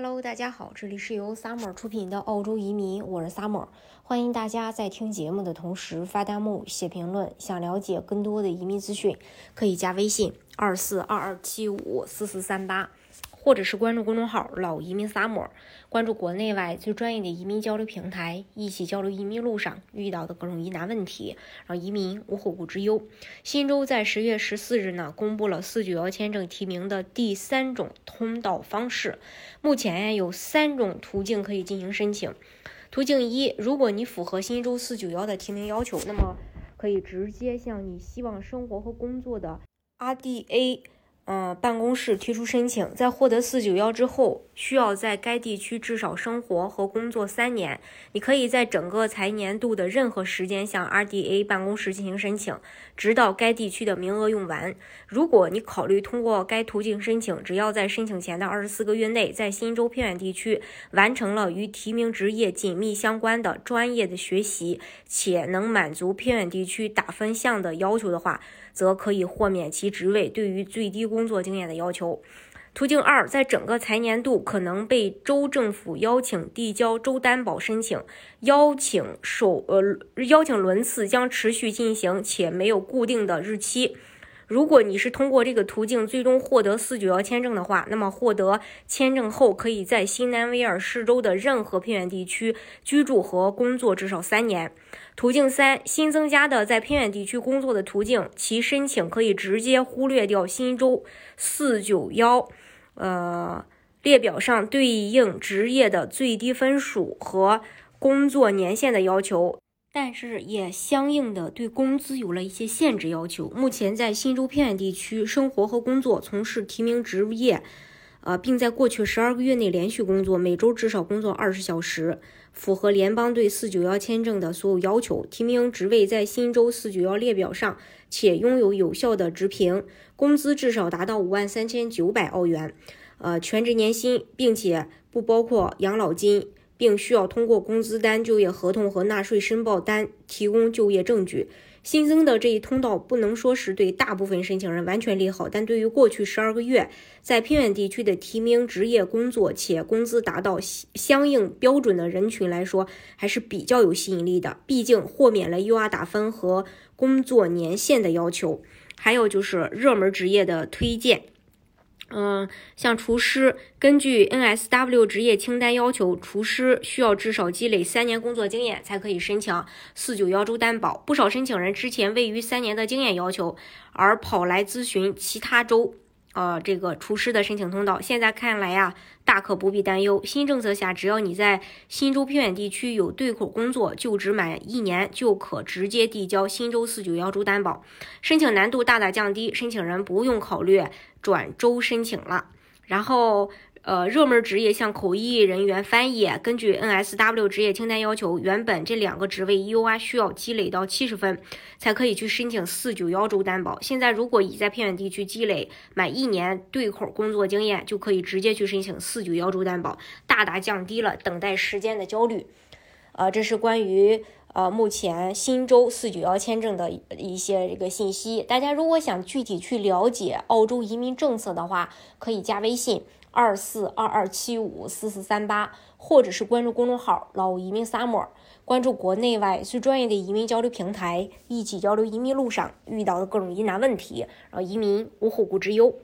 Hello， 大家好，这里是由 Summer 出品的澳洲移民，我是 Summer， 欢迎大家在听节目的同时发弹幕、写评论。想了解更多的移民资讯，可以加微信2422754438，或者是关注公众号“老移民 Summer”， 关注国内外最专业的移民交流平台，一起交流移民路上遇到的各种疑难问题，让移民无后顾之忧。新州在10月14日呢，公布了491签证提名的第三种通道方式。目前有三种途径可以进行申请。途径一，如果你符合新州491的提名要求，那么可以直接向你希望生活和工作的 RDA办公室提出申请，在获得491之后，需要在该地区至少生活和工作3年。你可以在整个财年度的任何时间向 RDA 办公室进行申请，直到该地区的名额用完。如果你考虑通过该途径申请，只要在申请前的24个月内，在新州偏远地区完成了与提名职业紧密相关的专业的学习，且能满足偏远地区打分项的要求的话，则可以豁免其职位对于最低工作经验的要求。途径二，在整个财年度可能被州政府邀请递交州担保申请，邀请轮次将持续进行，且没有固定的日期。如果你是通过这个途径最终获得491签证的话，那么获得签证后可以在新南威尔士州的任何偏远地区居住和工作至少3年。途径三，新增加的在偏远地区工作的途径，其申请可以直接忽略掉新州491列表上对应职业的最低分数和工作年限的要求，但是也相应的对工资有了一些限制要求。目前在新州偏远地区生活和工作，从事提名职业，并在过去12个月内连续工作，每周至少工作20小时，符合联邦对491签证的所有要求。提名职位在新州491列表上，且拥有有效的职评，工资至少达到53900澳元，全职年薪，并且不包括养老金，并需要通过工资单、就业合同和纳税申报单提供就业证据。新增的这一通道不能说是对大部分申请人完全利好，但对于过去12个月在偏远地区的提名职业工作且工资达到相应标准的人群来说，还是比较有吸引力的。毕竟豁免了 EOI 打分和工作年限的要求。还有就是热门职业的推荐。像厨师，根据 NSW 职业清单要求，厨师需要至少积累3年工作经验才可以申请491州担保。不少申请人之前位于3年的经验要求，而跑来咨询其他州这个厨师的申请通道。现在看来呀，大可不必担忧。新政策下，只要你在新州偏远地区有对口工作，就职满1年，就可直接递交新州491州担保，申请难度大大降低，申请人不用考虑转州申请了。然后热门职业像口译人员、翻译，根据 NSW 职业清单要求，原本这两个职位 EOI 需要积累到70分才可以去申请491州担保。现在如果已在偏远地区积累满1年对口工作经验，就可以直接去申请491州担保，大大降低了等待时间的焦虑。这是关于目前新州491签证的一些这个信息。大家如果想具体去了解澳洲移民政策的话，可以加微信2422754438，或者是关注公众号“老移民 Summer”， 关注国内外最专业的移民交流平台，一起交流移民路上遇到的各种疑难问题，让移民无后顾之忧。